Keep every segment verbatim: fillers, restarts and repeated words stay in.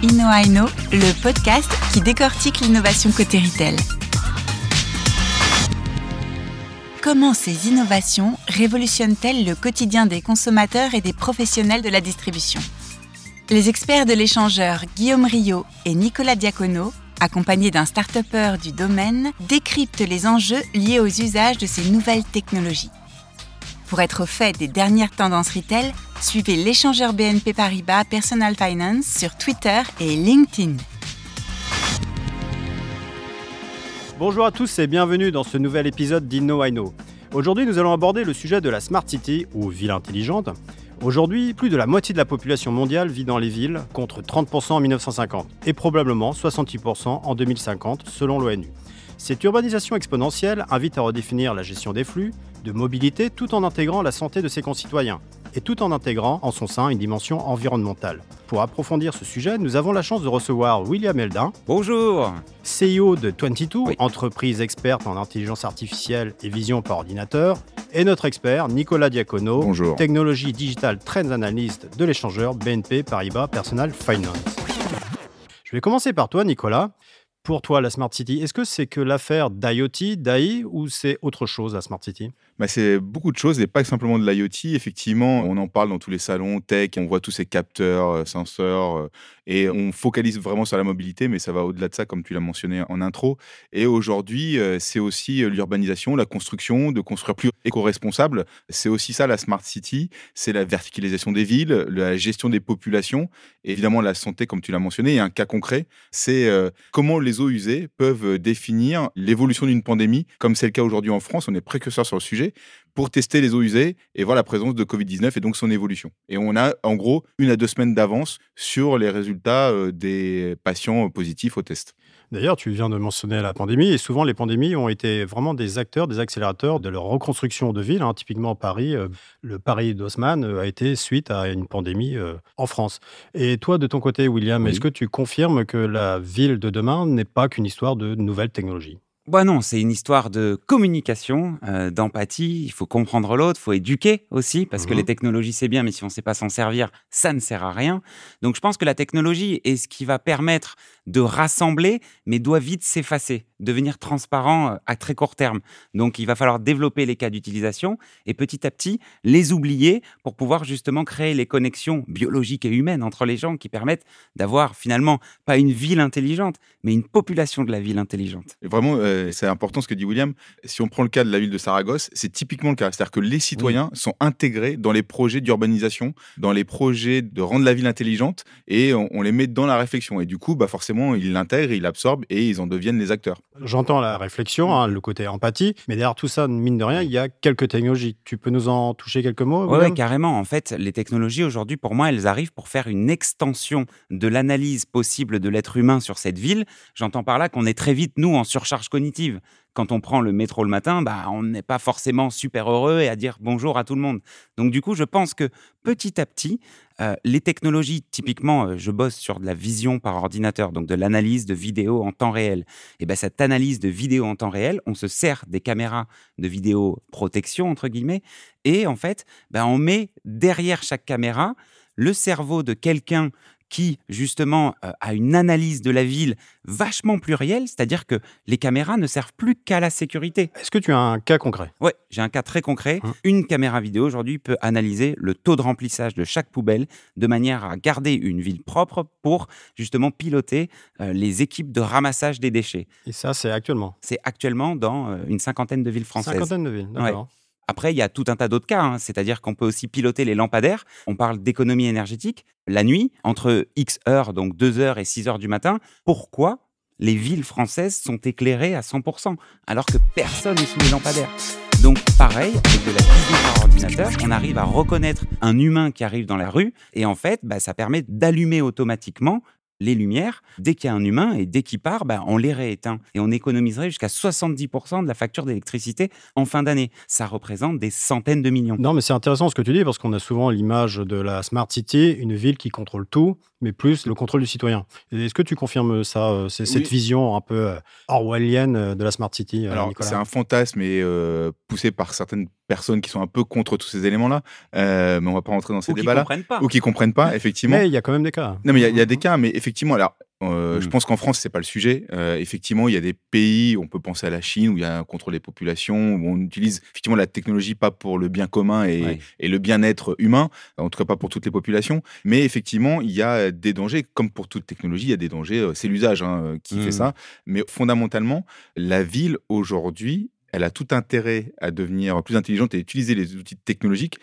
Inno Inno, le podcast qui décortique l'innovation côté retail. Comment ces innovations révolutionnent-elles le quotidien des consommateurs et des professionnels de la distribution ? Les experts de l'échangeur Guillaume Rio et Nicolas Diacono, accompagnés d'un start-upper du domaine, décryptent les enjeux liés aux usages de ces nouvelles technologies. Pour être au fait des dernières tendances retail, suivez l'échangeur B N P Paribas Personal Finance sur Twitter et LinkedIn. Bonjour à tous et bienvenue dans ce nouvel épisode d'Inno Inno. Aujourd'hui, nous allons aborder le sujet de la Smart City, ou ville intelligente. Aujourd'hui, plus de la moitié de la population mondiale vit dans les villes, contre trente pour cent en mille neuf cent cinquante, et probablement soixante-dix pour cent en deux mille cinquante, selon l'ONU. Cette urbanisation exponentielle invite à redéfinir la gestion des flux, de mobilité, tout en intégrant la santé de ses concitoyens, et tout en intégrant en son sein une dimension environnementale. Pour approfondir ce sujet, nous avons la chance de recevoir William Eldin. Bonjour. C E O de vingt-deux, oui. Entreprise experte en intelligence artificielle et vision par ordinateur, et notre expert Nicolas Diacono, bonjour. Technologie digitale trends analyst de l'échangeur B N P Paribas Personal Finance. Je vais commencer par toi, Nicolas. Pour toi, la Smart City, est-ce que c'est que l'affaire d'IoT, d'A I, ou c'est autre chose, la Smart City ? bah, C'est beaucoup de choses, et pas simplement de l'IoT. Effectivement, on en parle dans tous les salons tech, on voit tous ces capteurs, senseurs, et on focalise vraiment sur la mobilité, mais ça va au-delà de ça, comme tu l'as mentionné en intro. Et aujourd'hui, c'est aussi l'urbanisation, la construction, de construire plus éco-responsable. C'est aussi ça, la Smart City. C'est la verticalisation des villes, la gestion des populations, et évidemment la santé, comme tu l'as mentionné. Et un cas concret, c'est comment les eaux usées peuvent définir l'évolution d'une pandémie, comme c'est le cas aujourd'hui en France. On est précurseur sur le sujet pour tester les eaux usées et voir la présence de covid dix-neuf et donc son évolution. Et on a en gros une à deux semaines d'avance sur les résultats des patients positifs au test. D'ailleurs, tu viens de mentionner la pandémie, et souvent les pandémies ont été vraiment des acteurs, des accélérateurs de leur reconstruction de villes. Hein. Typiquement Paris, euh, le Paris d'Haussmann euh, a été suite à une pandémie euh, en France. Et toi, de ton côté, William, oui. Est-ce que tu confirmes que la ville de demain n'est pas qu'une histoire de nouvelles technologies ? Bah non, c'est une histoire de communication, euh, d'empathie. Il faut comprendre l'autre, il faut éduquer aussi, parce mmh. que les technologies, c'est bien, mais si on ne sait pas s'en servir, ça ne sert à rien. Donc, je pense que la technologie est ce qui va permettre de rassembler, mais doit vite s'effacer, devenir transparent à très court terme. Donc, il va falloir développer les cas d'utilisation et petit à petit, les oublier pour pouvoir justement créer les connexions biologiques et humaines entre les gens qui permettent d'avoir finalement, pas une ville intelligente, mais une population de la ville intelligente. Et vraiment, euh... c'est important ce que dit William. Si on prend le cas de la ville de Saragosse, c'est typiquement le cas. C'est-à-dire que les citoyens oui. sont intégrés dans les projets d'urbanisation, dans les projets de rendre la ville intelligente, et on, on les met dans la réflexion. Et du coup, bah forcément, ils l'intègrent, ils l'absorbent et ils en deviennent les acteurs. J'entends la réflexion, hein, le côté empathie, mais derrière tout ça, mine de rien, il y a quelques technologies. Tu peux nous en toucher quelques mots ? Oui, ouais, carrément. En fait, les technologies aujourd'hui, pour moi, elles arrivent pour faire une extension de l'analyse possible de l'être humain sur cette ville. J'entends par là qu'on est très vite, nous, en surcharge cognitive. Quand on prend le métro le matin, bah, on n'est pas forcément super heureux et à dire bonjour à tout le monde. Donc du coup, je pense que petit à petit, euh, les technologies, typiquement, euh, je bosse sur de la vision par ordinateur, donc de l'analyse de vidéos en temps réel. Et bien, cette analyse de vidéos en temps réel, on se sert des caméras de vidéo protection, entre guillemets, et en fait, bah, on met derrière chaque caméra le cerveau de quelqu'un qui, justement, euh, a une analyse de la ville vachement plurielle, c'est-à-dire que les caméras ne servent plus qu'à la sécurité. Est-ce que tu as un cas concret ? Oui, j'ai un cas très concret. Mmh. Une caméra vidéo, aujourd'hui, peut analyser le taux de remplissage de chaque poubelle de manière à garder une ville propre pour, justement, piloter euh, les équipes de ramassage des déchets. Et ça, c'est actuellement ? C'est actuellement dans euh, une cinquantaine de villes françaises. Cinquantaine de villes, d'accord. Ouais. Après, il y a tout un tas d'autres cas, hein. C'est-à-dire qu'on peut aussi piloter les lampadaires. On parle d'économie énergétique. La nuit, entre X heures, donc deux heures et six heures du matin, pourquoi les villes françaises sont éclairées à cent pour cent alors que personne n'est sous les lampadaires ? Donc, pareil, avec de la vision par ordinateur, on arrive à reconnaître un humain qui arrive dans la rue et en fait, bah, ça permet d'allumer automatiquement les lumières, dès qu'il y a un humain et dès qu'il part, bah, on les rééteint. Et on économiserait jusqu'à soixante-dix pour cent de la facture d'électricité en fin d'année. Ça représente des centaines de millions. Non, mais c'est intéressant ce que tu dis, parce qu'on a souvent l'image de la Smart City, une ville qui contrôle tout, mais plus le contrôle du citoyen. Est-ce que tu confirmes ça, c'est, oui. cette vision un peu orwellienne de la Smart City, Alors, Nicolas? C'est un fantasme et euh, poussé par certaines personnes qui sont un peu contre tous ces éléments-là, euh, mais on ne va pas rentrer dans ces Ou débats-là. Ou qui ne comprennent pas, effectivement. Mais il y a quand même des cas. Non, mais il y, y a des cas, mais effectivement... Alors, Euh, mmh. Je pense qu'en France, c'est pas le sujet. Euh, effectivement, il y a des pays, on peut penser à la Chine, où il y a un contrôle des populations, où on utilise effectivement la technologie pas pour le bien commun et, ouais. et le bien-être humain, en tout cas pas pour toutes les populations. Mais effectivement, il y a des dangers, comme pour toute technologie, il y a des dangers. C'est l'usage hein, qui mmh. fait ça. Mais fondamentalement, la ville aujourd'hui, elle a tout intérêt à devenir plus intelligente et utiliser les outils technologiques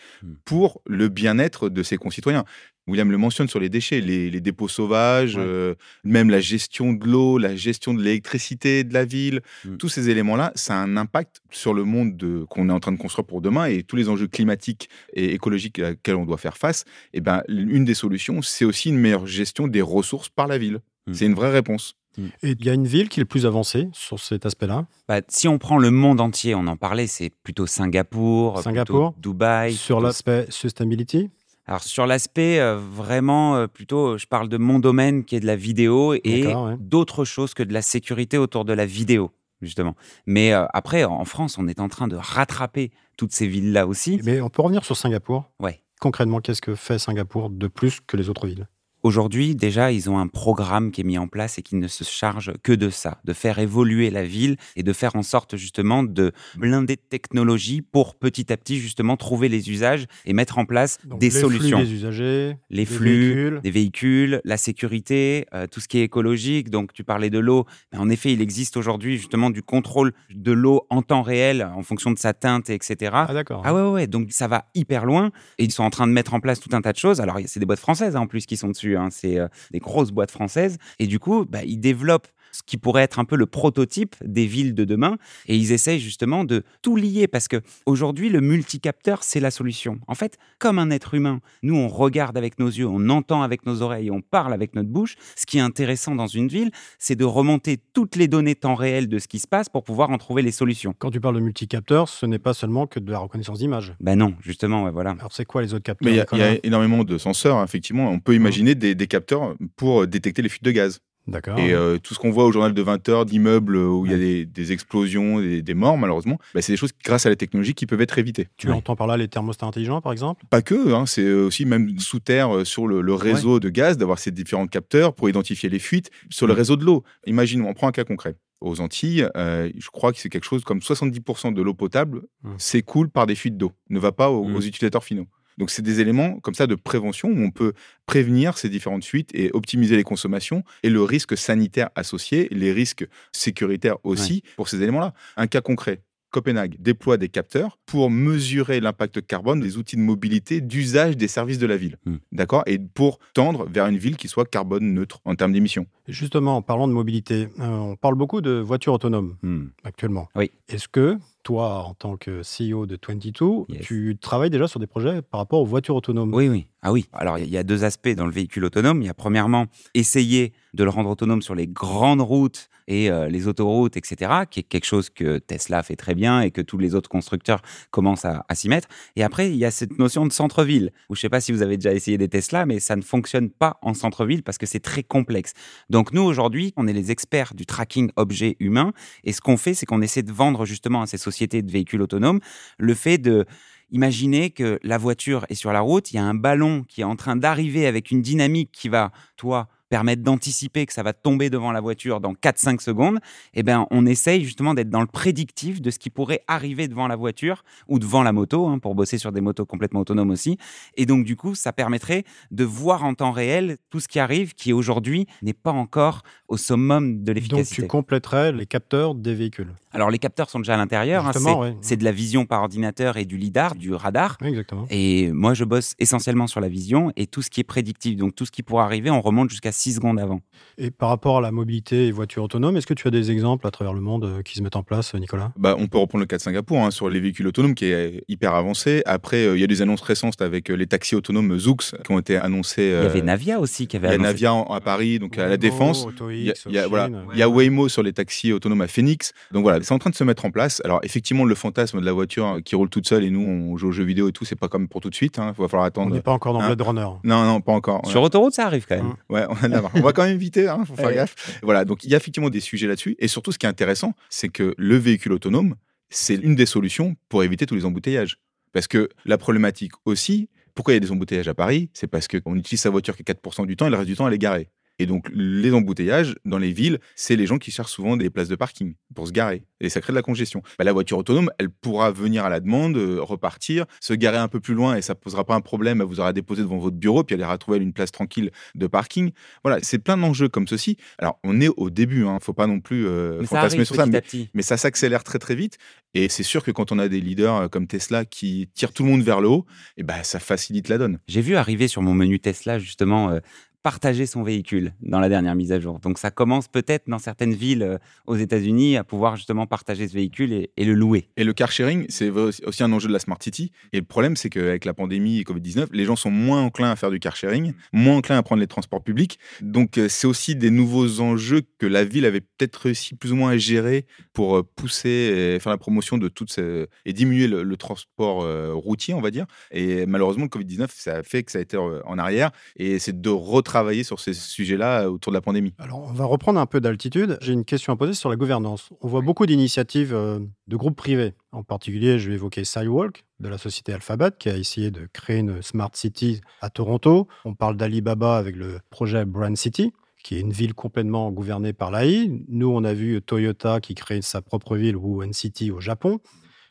pour le bien-être de ses concitoyens. William le mentionne sur les déchets, les, les dépôts sauvages, ouais. euh, même la gestion de l'eau, la gestion de l'électricité de la ville. Mm. Tous ces éléments-là, ça a un impact sur le monde de, qu'on est en train de construire pour demain et tous les enjeux climatiques et écologiques auxquels on doit faire face. Et ben, une des solutions, c'est aussi une meilleure gestion des ressources par la ville. Mm. C'est une vraie réponse. Et il y a une ville qui est le plus avancée sur cet aspect-là? Bah, si on prend le monde entier, on en parlait, c'est plutôt Singapour, Singapour plutôt Dubaï. Sur plutôt... l'aspect sustainability? Alors, sur l'aspect, euh, vraiment, euh, plutôt, je parle de mon domaine qui est de la vidéo et ouais. d'autres choses que de la sécurité autour de la vidéo, justement. Mais euh, après, en France, on est en train de rattraper toutes ces villes-là aussi. Mais on peut revenir sur Singapour. Ouais. Concrètement, qu'est-ce que fait Singapour de plus que les autres villes? Aujourd'hui, déjà, ils ont un programme qui est mis en place et qui ne se charge que de ça, de faire évoluer la ville et de faire en sorte justement de blinder de technologie pour petit à petit justement trouver les usages et mettre en place Donc des les solutions. Les flux des usagers, les flux, véhicules. des véhicules, la sécurité, euh, tout ce qui est écologique. Donc, tu parlais de l'eau. En effet, il existe aujourd'hui justement du contrôle de l'eau en temps réel en fonction de sa teinte, et cetera. Ah d'accord. Ah ouais, ouais, ouais. Donc, ça va hyper loin et ils sont en train de mettre en place tout un tas de choses. Alors, c'est des boîtes françaises hein, en plus qui sont dessus. C'est euh, des grosses boîtes françaises. Et du coup, bah, ils développent ce qui pourrait être un peu le prototype des villes de demain. Et ils essayent justement de tout lier parce qu'aujourd'hui, le multicapteur, c'est la solution. En fait, comme un être humain, nous, on regarde avec nos yeux, on entend avec nos oreilles, on parle avec notre bouche. Ce qui est intéressant dans une ville, c'est de remonter toutes les données temps réel de ce qui se passe pour pouvoir en trouver les solutions. Quand tu parles de multicapteur, ce n'est pas seulement que de la reconnaissance d'image. Ben non, justement, ouais, voilà. Alors, c'est quoi les autres capteurs? Il y, y a énormément de senseurs, effectivement. On peut imaginer des, des capteurs pour détecter les fuites de gaz. D'accord. Et euh, tout ce qu'on voit au journal de vingt heures d'immeubles où ouais. il y a des, des explosions, des, des morts malheureusement, bah c'est des choses grâce à la technologie qui peuvent être évitées. Tu ouais. entends par là les thermostats intelligents par exemple? Pas que, hein, c'est aussi même sous terre sur le, le réseau ouais. de gaz, d'avoir ces différents capteurs pour identifier les fuites sur le ouais. réseau de l'eau. Imagine, on prend un cas concret. Aux Antilles, euh, je crois que c'est quelque chose comme soixante-dix pour cent de l'eau potable ouais. s'écoule par des fuites d'eau, ne va pas aux, ouais. aux utilisateurs finaux. Donc, c'est des éléments comme ça de prévention où on peut prévenir ces différentes fuites et optimiser les consommations et le risque sanitaire associé, les risques sécuritaires aussi ouais. pour ces éléments-là. Un cas concret, Copenhague déploie des capteurs pour mesurer l'impact carbone des outils de mobilité d'usage des services de la ville. Mmh. D'accord ? Et pour tendre vers une ville qui soit carbone neutre en termes d'émissions. Justement, en parlant de mobilité, euh, on parle beaucoup de voitures autonomes mmh. actuellement. Oui. Est-ce que... toi, en tant que C E O de vingt-deux, yes. tu travailles déjà sur des projets par rapport aux voitures autonomes. Oui, oui. Ah oui. Alors, il y a deux aspects dans le véhicule autonome. Il y a premièrement, essayer de le rendre autonome sur les grandes routes et euh, les autoroutes, et cetera, qui est quelque chose que Tesla fait très bien et que tous les autres constructeurs commencent à, à s'y mettre. Et après, il y a cette notion de centre-ville, où je ne sais pas si vous avez déjà essayé des Tesla, mais ça ne fonctionne pas en centre-ville parce que c'est très complexe. Donc nous, aujourd'hui, on est les experts du tracking objet humain. Et ce qu'on fait, c'est qu'on essaie de vendre justement à ces sociétés de véhicules autonomes, le fait de imaginer que la voiture est sur la route, il y a un ballon qui est en train d'arriver avec une dynamique qui va, toi, permettre d'anticiper que ça va tomber devant la voiture dans quatre à cinq secondes, eh ben, on essaye justement d'être dans le prédictif de ce qui pourrait arriver devant la voiture ou devant la moto, hein, pour bosser sur des motos complètement autonomes aussi. Et donc, du coup, ça permettrait de voir en temps réel tout ce qui arrive qui, aujourd'hui, n'est pas encore au summum de l'efficacité. Donc, tu compléterais les capteurs des véhicules? Alors, les capteurs sont déjà à l'intérieur. Hein, c'est, ouais. c'est de la vision par ordinateur et du lidar, du radar. Oui, exactement. Et moi, je bosse essentiellement sur la vision et tout ce qui est prédictif. Donc, tout ce qui pourrait arriver, on remonte jusqu'à six secondes avant. Et par rapport à la mobilité et voitures autonomes, est-ce que tu as des exemples à travers le monde qui se mettent en place, Nicolas? Bah, on peut reprendre le cas de Singapour hein, sur les véhicules autonomes qui est hyper avancé. Après, il euh, y a des annonces récentes avec euh, les taxis autonomes Zoox qui ont été annoncées. Euh, il y avait Navia aussi qui avait annoncé. Il y a Navia en, à Paris, donc Waymo, à la Défense. Il y, y, voilà, ouais. y a Waymo sur les taxis autonomes à Phoenix. Donc voilà, C'est en train de se mettre en place. Alors, effectivement, le fantasme de la voiture qui roule toute seule et nous, on joue aux jeux vidéo et tout, c'est pas comme pour tout de suite. Hein. Il va falloir attendre. On n'est pas encore dans hein. Blade Runner. Non, non, pas encore. Sur autoroute, ça arrive quand même. Ouais, on a de l'avance. On va quand même éviter, hein, faut faire gaffe. Voilà, donc il y a effectivement des sujets là-dessus. Et surtout, ce qui est intéressant, c'est que le véhicule autonome, c'est une des solutions pour éviter tous les embouteillages. Parce que la problématique aussi, pourquoi il y a des embouteillages à Paris, c'est parce qu'on utilise sa voiture que quatre pour cent du temps et le reste du temps, elle est garée. Et donc, les embouteillages dans les villes, c'est les gens qui cherchent souvent des places de parking pour se garer. Et ça crée de la congestion. Bah, la voiture autonome, elle pourra venir à la demande, euh, repartir, se garer un peu plus loin et ça ne posera pas un problème. Elle vous aura déposé devant votre bureau, puis elle ira trouver une place tranquille de parking. Voilà, c'est plein d'enjeux comme ceci. Alors, on est au début, il hein, ne faut pas non plus euh, fantasmer sur ça. Mais, mais ça s'accélère très, très vite. Et c'est sûr que quand on a des leaders comme Tesla qui tirent tout le monde vers le haut, et bah, ça facilite la donne. J'ai vu arriver sur mon menu Tesla, justement... Euh, partager son véhicule dans la dernière mise à jour. Donc, ça commence peut-être dans certaines villes aux États-Unis à pouvoir justement partager ce véhicule et, et le louer. Et le car sharing, c'est aussi un enjeu de la Smart City. Et le problème, c'est qu'avec la pandémie et covid dix-neuf, les gens sont moins enclins à faire du car sharing, moins enclins à prendre les transports publics. Donc, c'est aussi des nouveaux enjeux que la ville avait peut-être réussi plus ou moins à gérer pour pousser et faire la promotion de toutes ces... et diminuer le, le transport euh, routier, on va dire. Et malheureusement, le covid dix-neuf, ça a fait que ça a été en arrière et c'est de retravailler travailler sur ces sujets-là autour de la pandémie. Alors, on va reprendre un peu d'altitude. J'ai une question à poser sur la gouvernance. On voit beaucoup d'initiatives de groupes privés. En particulier, je vais évoquer Sidewalk, de la société Alphabet, qui a essayé de créer une Smart City à Toronto. On parle d'Alibaba avec le projet Brand City, qui est une ville complètement gouvernée par l'A I. Nous, on a vu Toyota qui crée sa propre ville, One City, au Japon.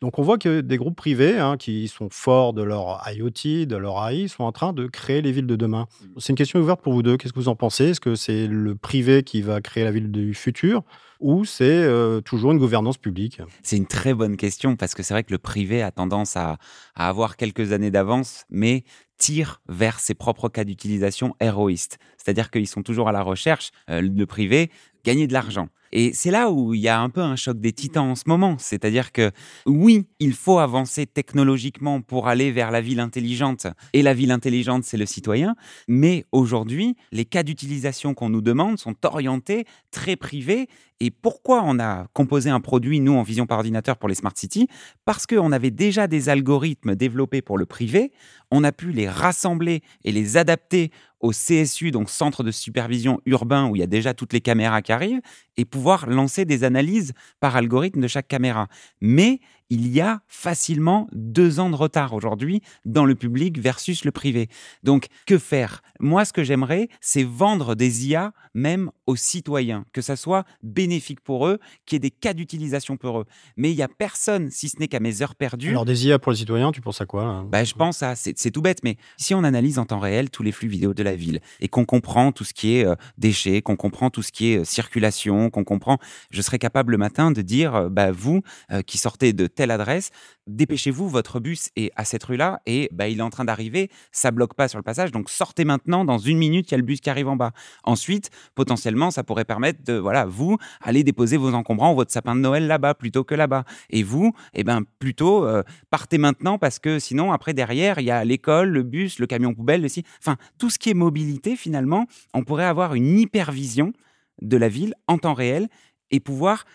Donc, on voit que des groupes privés hein, qui sont forts de leur I O T, de leur A I, sont en train de créer les villes de demain. C'est une question ouverte pour vous deux. Qu'est-ce que vous en pensez ? Est-ce que c'est le privé qui va créer la ville du futur ? Ou c'est euh, toujours une gouvernance publique ? C'est une très bonne question parce que c'est vrai que le privé a tendance à, à avoir quelques années d'avance, mais tire vers ses propres cas d'utilisation héroïstes. C'est-à-dire qu'ils sont toujours à la recherche, euh, le privé, gagner de l'argent. Et c'est là où il y a un peu un choc des titans en ce moment. C'est-à-dire que oui, il faut avancer technologiquement pour aller vers la ville intelligente. Et la ville intelligente, c'est le citoyen. Mais aujourd'hui, les cas d'utilisation qu'on nous demande sont orientés, très privés. Et pourquoi on a composé un produit, nous, en vision par ordinateur pour les Smart City ? Parce qu'on avait déjà des algorithmes développés pour le privé. On a pu les rassembler et les adapter au C S U, donc Centre de Supervision Urbain, où il y a déjà toutes les caméras qui arrivent, et pouvoir lancer des analyses par algorithme de chaque caméra. Mais il y a facilement deux ans de retard aujourd'hui dans le public versus le privé. Donc, que faire ? Moi, ce que j'aimerais, c'est vendre des I A même aux citoyens, que ça soit bénéfique pour eux, qu'il y ait des cas d'utilisation pour eux. Mais il n'y a personne, si ce n'est qu'à mes heures perdues... Alors, des I A pour les citoyens, tu penses à quoi hein ? bah, Je pense à... C'est, c'est tout bête, mais si on analyse en temps réel tous les flux vidéo de la ville et qu'on comprend tout ce qui est euh, déchets, qu'on comprend tout ce qui est euh, circulation, qu'on comprend... Je serais capable le matin de dire, euh, bah, vous, euh, qui sortez de telle adresse, dépêchez-vous, votre bus est à cette rue-là et bah, il est en train d'arriver, ça bloque pas sur le passage, donc sortez maintenant, dans une minute, il y a le bus qui arrive en bas. Ensuite, potentiellement, ça pourrait permettre de, voilà, vous, aller déposer vos encombrants ou votre sapin de Noël là-bas, plutôt que là-bas. Et vous, eh ben, plutôt, euh, partez maintenant parce que sinon, après, derrière, il y a l'école, le bus, le camion poubelle, le... enfin, tout ce qui est mobilité, finalement, on pourrait avoir une hypervision de la ville en temps réel et pouvoir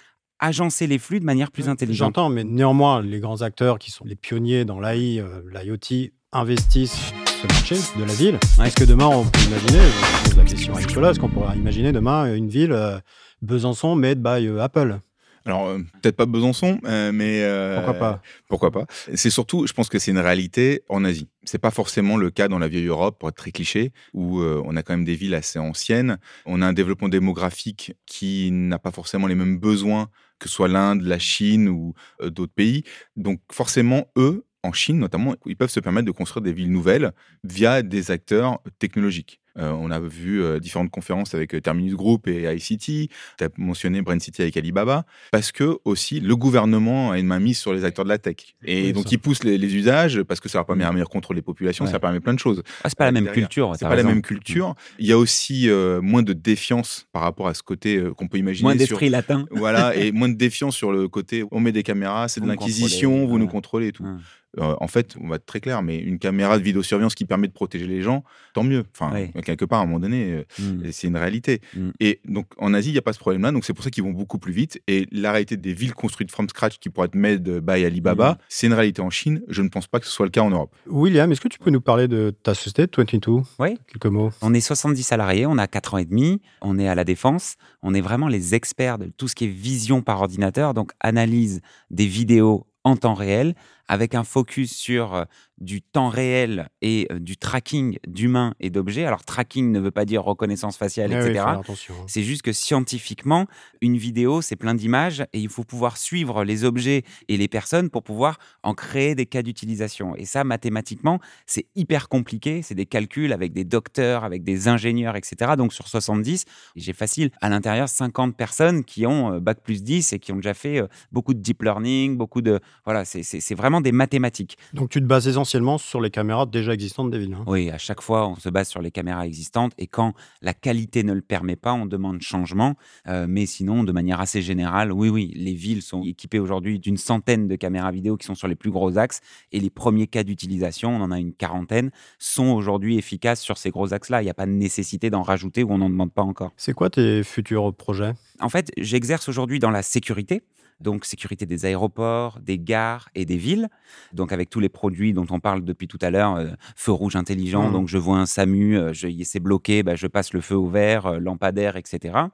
agencer les flux de manière plus intelligente. J'entends, mais néanmoins, les grands acteurs qui sont les pionniers dans l'A I, euh, l'I O T, investissent ce marché de la ville. Ouais. Est-ce que demain, on peut imaginer, je pose la question à Nicolas, est-ce qu'on pourrait imaginer demain une ville euh, Besançon made by euh, Apple ? Alors, euh, peut-être pas Besançon, euh, mais... Euh, pourquoi pas ? Pourquoi pas ? C'est surtout, je pense que c'est une réalité en Asie. C'est pas forcément le cas dans la vieille Europe, pour être très cliché, où euh, on a quand même des villes assez anciennes. On a un développement démographique qui n'a pas forcément les mêmes besoins que ce soit l'Inde, la Chine ou euh, d'autres pays. Donc forcément, eux, en Chine notamment, ils peuvent se permettre de construire des villes nouvelles via des acteurs technologiques. Euh, on a vu euh, différentes conférences avec euh, Terminus Group et I City. Tu as mentionné Brand City avec Alibaba. Parce que, aussi, le gouvernement a une main mise sur les acteurs de la tech. Et oui, donc, ça. Ils poussent les, les usages parce que ça leur permet un meilleur contrôle des populations, ouais. Ça permet plein de choses. Ah, c'est pas la même derrière. culture. C'est pas raison. la même culture. Il y a aussi euh, moins de défiance par rapport à ce côté euh, qu'on peut imaginer. Moins d'esprit sur... latin. Voilà, et moins de défiance sur le côté on met des caméras, c'est vous de l'inquisition, vous ouais. nous contrôlez et tout. Ouais. Euh, en fait, on va être très clair, mais une caméra de vidéosurveillance qui permet de protéger les gens, tant mieux. Enfin, oui. quelque part, à un moment donné, mm. c'est une réalité. Mm. Et donc, en Asie, il n'y a pas ce problème-là. Donc, c'est pour ça qu'ils vont beaucoup plus vite. Et la réalité des villes construites from scratch qui pourraient être made by Alibaba, mm. c'est une réalité en Chine. Je ne pense pas que ce soit le cas en Europe. William, est-ce que tu peux nous parler de ta société, vingt-deux? Oui. Quelques mots. On est soixante-dix salariés, on a quatre ans et demi, on est à la Défense. On est vraiment les experts de tout ce qui est vision par ordinateur, donc analyse des vidéos en temps réel, avec un focus sur du temps réel et du tracking d'humains et d'objets. Alors, tracking ne veut pas dire reconnaissance faciale, ah et cetera. Oui, c'est juste que scientifiquement, une vidéo, c'est plein d'images et il faut pouvoir suivre les objets et les personnes pour pouvoir en créer des cas d'utilisation. Et ça, mathématiquement, c'est hyper compliqué. C'est des calculs avec des docteurs, avec des ingénieurs, et cetera. Donc, sur soixante-dix, j'ai facile à l'intérieur cinquante personnes qui ont bac plus dix et qui ont déjà fait beaucoup de deep learning, beaucoup de... Voilà, c'est, c'est, c'est vraiment des mathématiques. Donc, tu te bases essentiellement sur les caméras déjà existantes des villes, hein ? Oui, à chaque fois, on se base sur les caméras existantes et quand la qualité ne le permet pas, on demande changement. Euh, mais sinon, de manière assez générale, oui, oui, les villes sont équipées aujourd'hui d'une centaine de caméras vidéo qui sont sur les plus gros axes et les premiers cas d'utilisation, on en a une quarantaine, sont aujourd'hui efficaces sur ces gros axes-là. Il n'y a pas de nécessité d'en rajouter ou on n'en demande pas encore. C'est quoi tes futurs projets ? En fait, j'exerce aujourd'hui dans la sécurité. Donc, sécurité des aéroports, des gares et des villes. Donc, avec tous les produits dont on parle depuis tout à l'heure, euh, feu rouge intelligent, mmh. donc je vois un SAMU, euh, je, c'est bloqué, bah, je passe le feu au vert, euh, lampadaire, et cetera.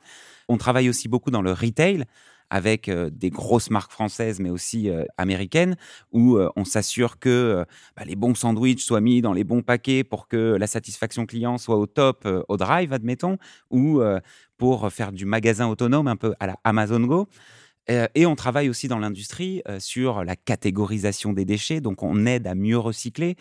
On travaille aussi beaucoup dans le retail, avec euh, des grosses marques françaises, mais aussi euh, américaines, où euh, on s'assure que euh, bah, les bons sandwichs soient mis dans les bons paquets pour que la satisfaction client soit au top, euh, au drive, admettons, ou euh, pour faire du magasin autonome, un peu à la Amazon Go. Et on travaille aussi dans l'industrie sur la catégorisation des déchets. Donc, on aide à mieux recycler.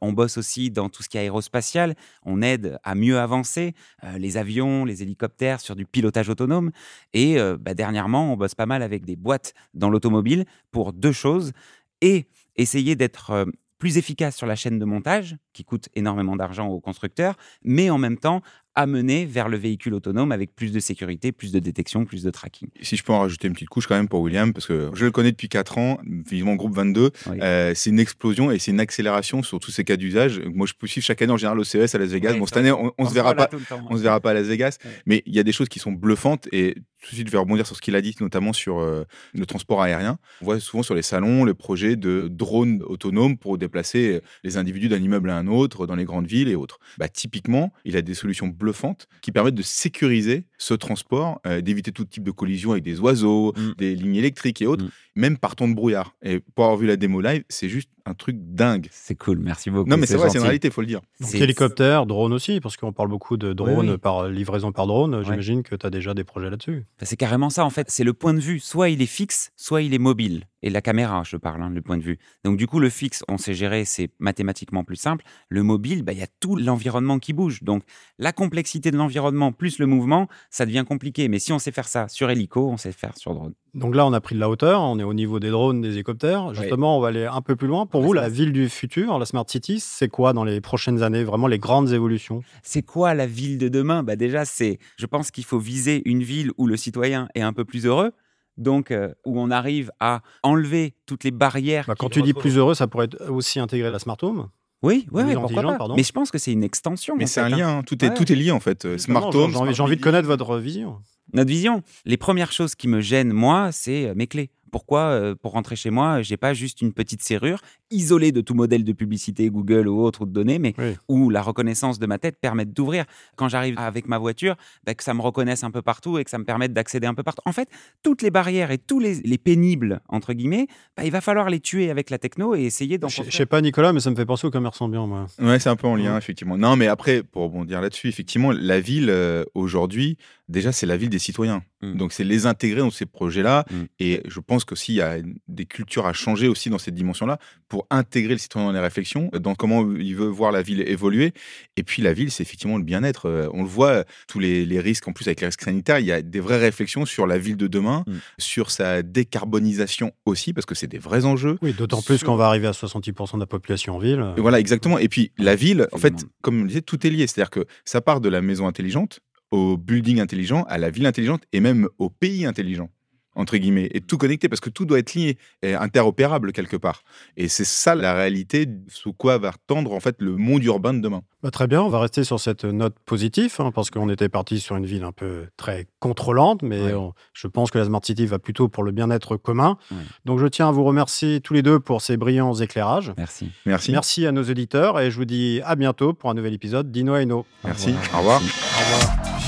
On bosse aussi dans tout ce qui est aérospatial. On aide à mieux avancer les avions, les hélicoptères sur du pilotage autonome. Et bah, dernièrement, on bosse pas mal avec des boîtes dans l'automobile pour deux choses. Et essayer d'être plus efficace sur la chaîne de montage, qui coûte énormément d'argent aux constructeurs, mais en même temps amener vers le véhicule autonome avec plus de sécurité, plus de détection, plus de tracking. Si je peux en rajouter une petite couche quand même pour William, parce que je le connais depuis quatre ans, vivement groupe vingt-deux, oui. euh, c'est une explosion et c'est une accélération sur tous ces cas d'usage. Moi, je peux suivre chaque année en général au C E S à Las Vegas. Oui, bon, cette année, on, on, on se verra pas, on se verra pas à Las Vegas, oui. Mais il y a des choses qui sont bluffantes et tout de suite, je vais rebondir sur ce qu'il a dit, notamment sur euh, le transport aérien. On voit souvent sur les salons le projet de drones autonomes pour déplacer les individus d'un immeuble à un autre, dans les grandes villes et autres. Bah, typiquement, il a des solutions bluffantes qui permettent de sécuriser ce transport, euh, d'éviter tout type de collision avec des oiseaux, mmh. des lignes électriques et autres, mmh. même par temps de brouillard. Et pour avoir vu la démo live, c'est juste un truc dingue. C'est cool, merci beaucoup. Non, mais c'est, c'est vrai, gentil. C'est une réalité, il faut le dire. Donc, hélicoptère, drone aussi, parce qu'on parle beaucoup de drone, oui, oui. par livraison par drone. J'imagine ouais. que tu as déjà des projets là-dessus. C'est carrément ça, en fait. C'est le point de vue. Soit il est fixe, soit il est mobile. Et la caméra, je parle, hein, le point de vue. Donc, du coup, le fixe, on sait gérer, c'est mathématiquement plus simple. Le mobile, bah, y a tout l'environnement qui bouge. Donc, la complexité de l'environnement plus le mouvement, ça devient compliqué. Mais si on sait faire ça sur hélico, on sait faire sur drone. Donc là, on a pris de la hauteur. On est au niveau des drones, des hélicoptères. Justement, oui. on va aller un peu plus loin. Pour la vous, smart... la ville du futur, la Smart City, c'est quoi dans les prochaines années, vraiment les grandes évolutions ? C'est quoi la ville de demain ? Bah, déjà, c'est, je pense qu'il faut viser une ville où le citoyen est un peu plus heureux. Donc, euh, où on arrive à enlever toutes les barrières. Bah, quand tu dis plus heureux, ça pourrait être aussi intégrer la Smart Home ? Oui, ouais, ouais, pourquoi pas. Pardon. Mais je pense que c'est une extension. Mais c'est fait, un lien, hein. tout, est, ouais. tout est lié en fait. Exactement, Smart Home, j'ai, Smart envie, j'ai envie de connaître votre vision. Notre vision. Les premières choses qui me gênent, moi, c'est mes clés. Pourquoi, euh, pour rentrer chez moi, j'ai pas juste une petite serrure isolée de tout modèle de publicité Google ou autre ou de données, mais oui. où la reconnaissance de ma tête permette d'ouvrir. Quand j'arrive avec ma voiture, bah, que ça me reconnaisse un peu partout et que ça me permette d'accéder un peu partout. En fait, toutes les barrières et tous les, les pénibles, entre guillemets, bah, il va falloir les tuer avec la techno et essayer d'en... Je sais pas, Nicolas, mais ça me fait penser au commerce ambiant, moi. Ouais, c'est un peu en lien, effectivement. Non, mais après, pour rebondir là-dessus, effectivement, la ville, euh, aujourd'hui, déjà, c'est la ville des citoyens. Mmh. Donc, c'est les intégrer dans ces projets-là. Mmh. Et je pense qu'aussi, il y a des cultures à changer aussi dans cette dimension-là pour intégrer le citoyen dans les réflexions, dans comment il veut voir la ville évoluer. Et puis, la ville, c'est effectivement le bien-être. On le voit, tous les, les risques, en plus avec les risques sanitaires, il y a des vraies réflexions sur la ville de demain, mmh. sur sa décarbonisation aussi, parce que c'est des vrais enjeux. Oui, d'autant sur... plus qu'on va arriver à soixante-dix pour cent de la population en ville. Et voilà, exactement. Et puis, la ville, en fait, comme on le disait, tout est lié. C'est-à-dire que ça part de la maison intelligente, au building intelligent, à la ville intelligente et même au pays intelligent. entre guillemets, et tout connecté, parce que tout doit être lié et interopérable quelque part. Et c'est ça la réalité sous quoi va tendre en fait le monde urbain de demain. Bah très bien, on va rester sur cette note positive, hein, parce qu'on était parti sur une ville un peu très contrôlante, mais ouais. on, je pense que la Smart City va plutôt pour le bien-être commun. Ouais. Donc je tiens à vous remercier tous les deux pour ces brillants éclairages. Merci. Merci. Merci à nos auditeurs, et je vous dis à bientôt pour un nouvel épisode d'Inno à Inno. Merci, au revoir. Merci. Au revoir. Au revoir.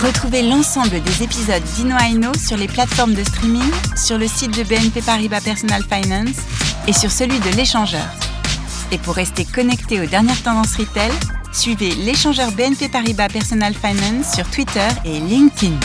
Retrouvez l'ensemble des épisodes d'Inno à Inno sur les plateformes de streaming, sur le site de B N P Paribas Personal Finance et sur celui de l'Échangeur. Et pour rester connecté aux dernières tendances retail, suivez l'Échangeur B N P Paribas Personal Finance sur Twitter et LinkedIn.